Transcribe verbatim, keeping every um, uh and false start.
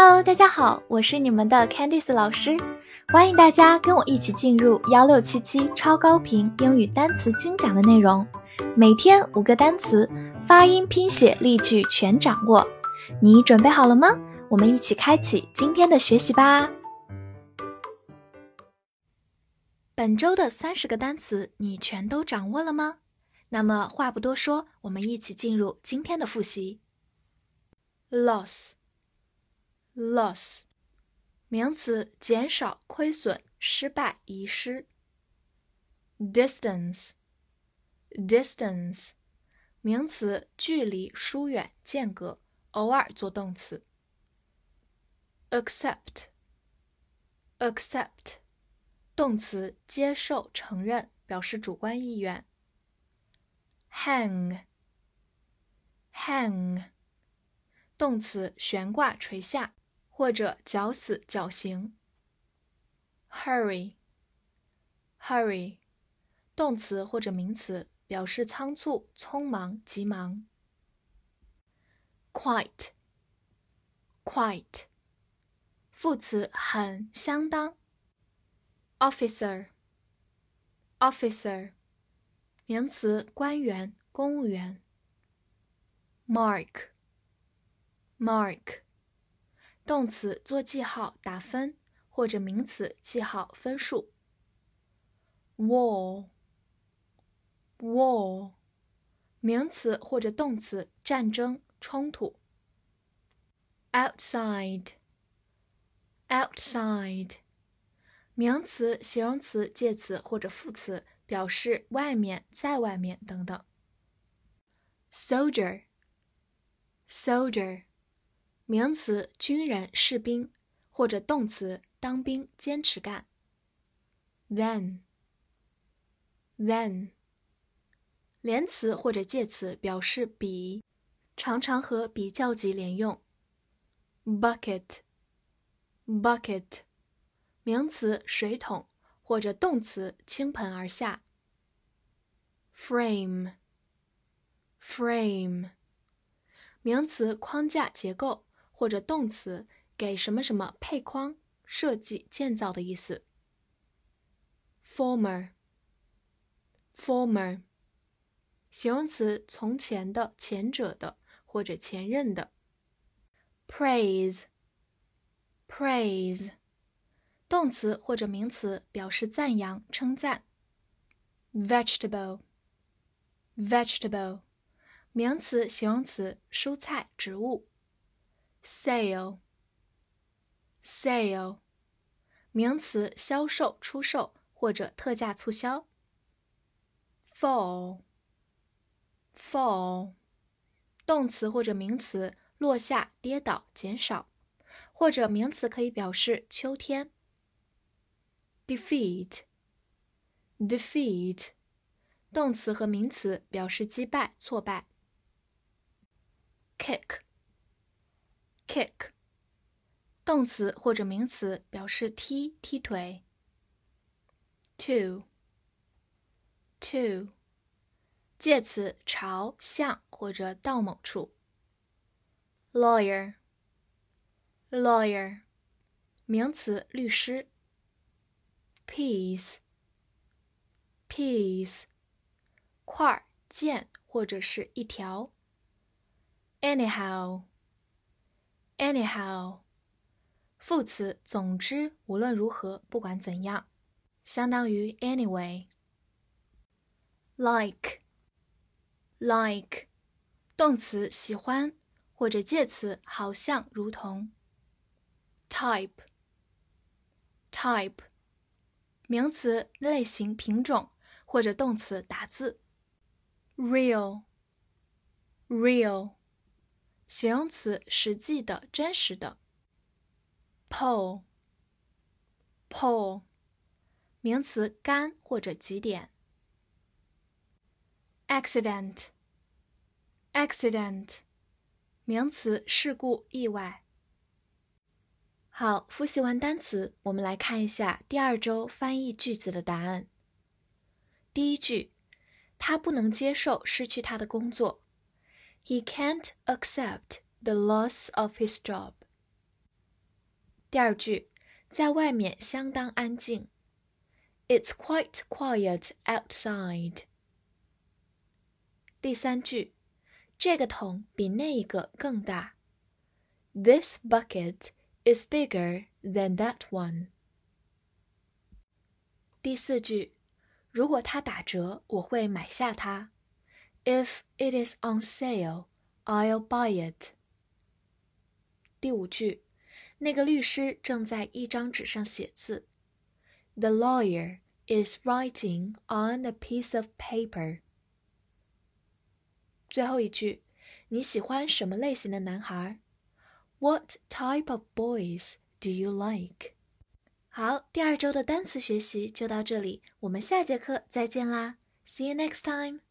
Hello， 大家好，我是你们的 Candice 老师，欢迎大家跟我一起进入一六七七超高频英语单词精讲的内容。每天五个单词，发音、拼写、例句全掌握。你准备好了吗？我们一起开启今天的学习吧。本周的三十个单词你全都掌握了吗？那么话不多说，我们一起进入今天的复习。Loss。Loss 名词，减少、亏损、失败、遗失。Distance Distance 名词，距离、疏远、间隔，偶尔做动词。Accept Accept 动词，接受、承认，表示主观意愿。Hang Hang 动词，悬挂、垂下，或者绞死、绞刑。Hurry Hurry 动词或者名词，表示仓促、匆忙、急忙。Quite Quite 副词，很、相当。Officer Officer 名词，官员、公务员。Mark Mark动词，做记号、打分，或者名词，记号、分数。War War 名词或者动词，战争、冲突。Outside Outside 名词、形容词、介词或者副词，表示外面、在外面等等。Soldier Soldier名词，军人、士兵，或者动词，当兵、坚持干。Then Then 连词或者介词，表示比，常常和比较级连用。Bucket Bucket 名词，水桶，或者动词，倾盆而下。Frame Frame 名词，框架、结构，或者动词，给什么什么配框、设计、建造的意思。Former Former 形容词，从前的、前者的，或者前任的。Praise Praise 动词或者名词，表示赞扬、称赞。Vegetable Vegetable 名词、形容词，蔬菜、植物。Sale Sale 名词，销售、出售，或者特价促销。Fall Fall 动词或者名词，落下、跌倒、减少，或者名词可以表示秋天。Defeat Defeat 动词和名词，表示击败、挫败。Kick Kick 动词或者名词，表示踢、踢腿。To To 介词，朝向或者到某处。Lawyer Lawyer 名词，律师。Piece Piece 块、件或者是一条。Anyhow Anyhow 副词，总之、无论如何、不管怎样，相当于 anyway。Like Like 动词，喜欢，或者介词，好像、如同。Type Type 名词，类型、品种，或者动词，打字。Real Real 形容词，实际的、真实的。Pole Pole 名词，杆或者极点。Accident Accident 名词，事故、意外。好，复习完单词，我们来看一下第二周翻译句子的答案。第一句，他不能接受失去他的工作。He can't accept the loss of his job. 第二句，在外面相当安静。It's quite quiet outside. 第三句，这个桶比那一个更大。This bucket is bigger than that one. 第四句，如果它打折，我会买下它。If it is on sale, I'll buy it. 第五句，那个律师正在一张纸上写字。The lawyer is writing on a piece of paper. 最后一句，你喜欢什么类型的男孩？ What type of boys do you like? 好，第二周的单词学习就到这里，我们下节课再见啦。See you next time.